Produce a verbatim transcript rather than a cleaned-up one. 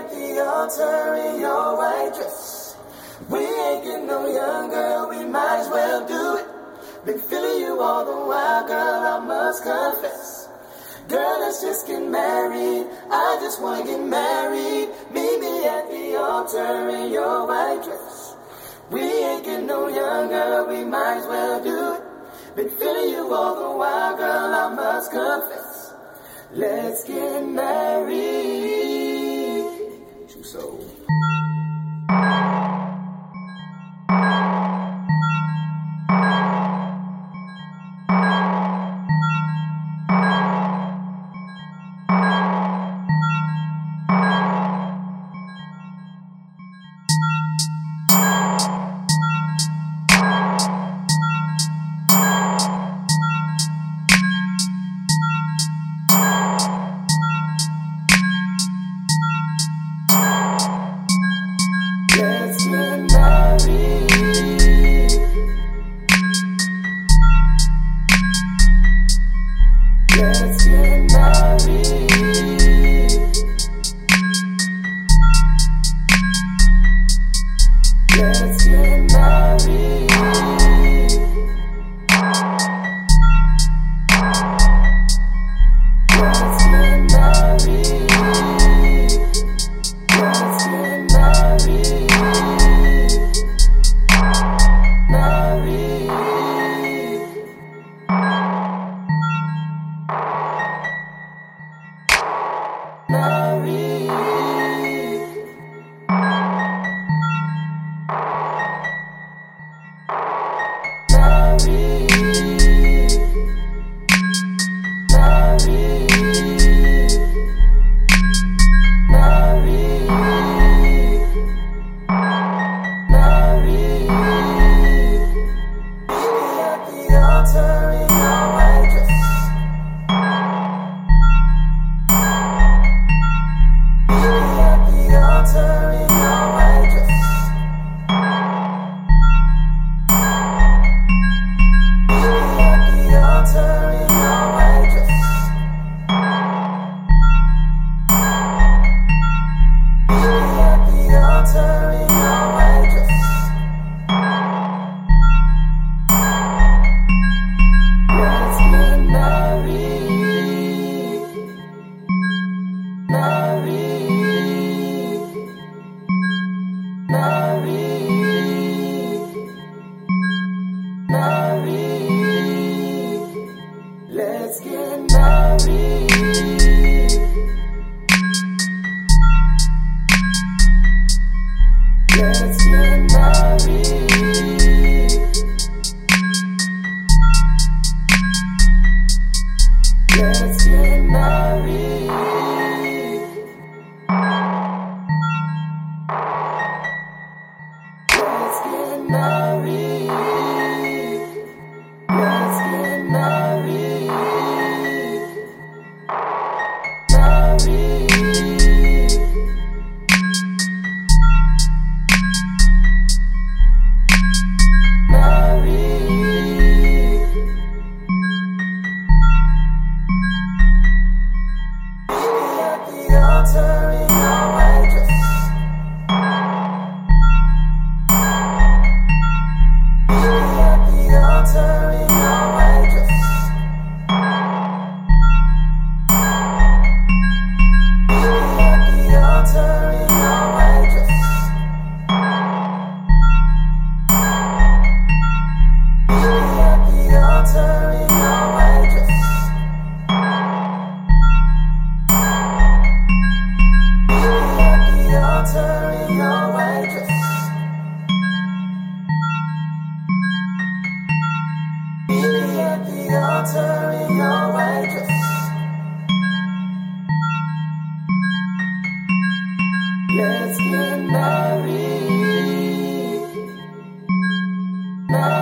at the altar in your white dress. We ain't getting no young girl, we might as well do it. Been feeling you all the while, girl, I must confess. Girl, let's just get married, I just wanna get married. Meet me at the altar in your white dress. We ain't getting no young girl, we might as well do it. Been feeling you all the while, girl, I must confess. Let's get married. Two souls. Let's get married. Let's get married. Let's get married. Let's get married. Married. Married. Married. Married. Married. Married. Baby at the altar in your white dress. Married, married, let's get married. Let's get married. Let's get married. Married. Let's get married. Married. Married. Baby at the altar in your white dress. Altar in your white dress. Let's get married. Married.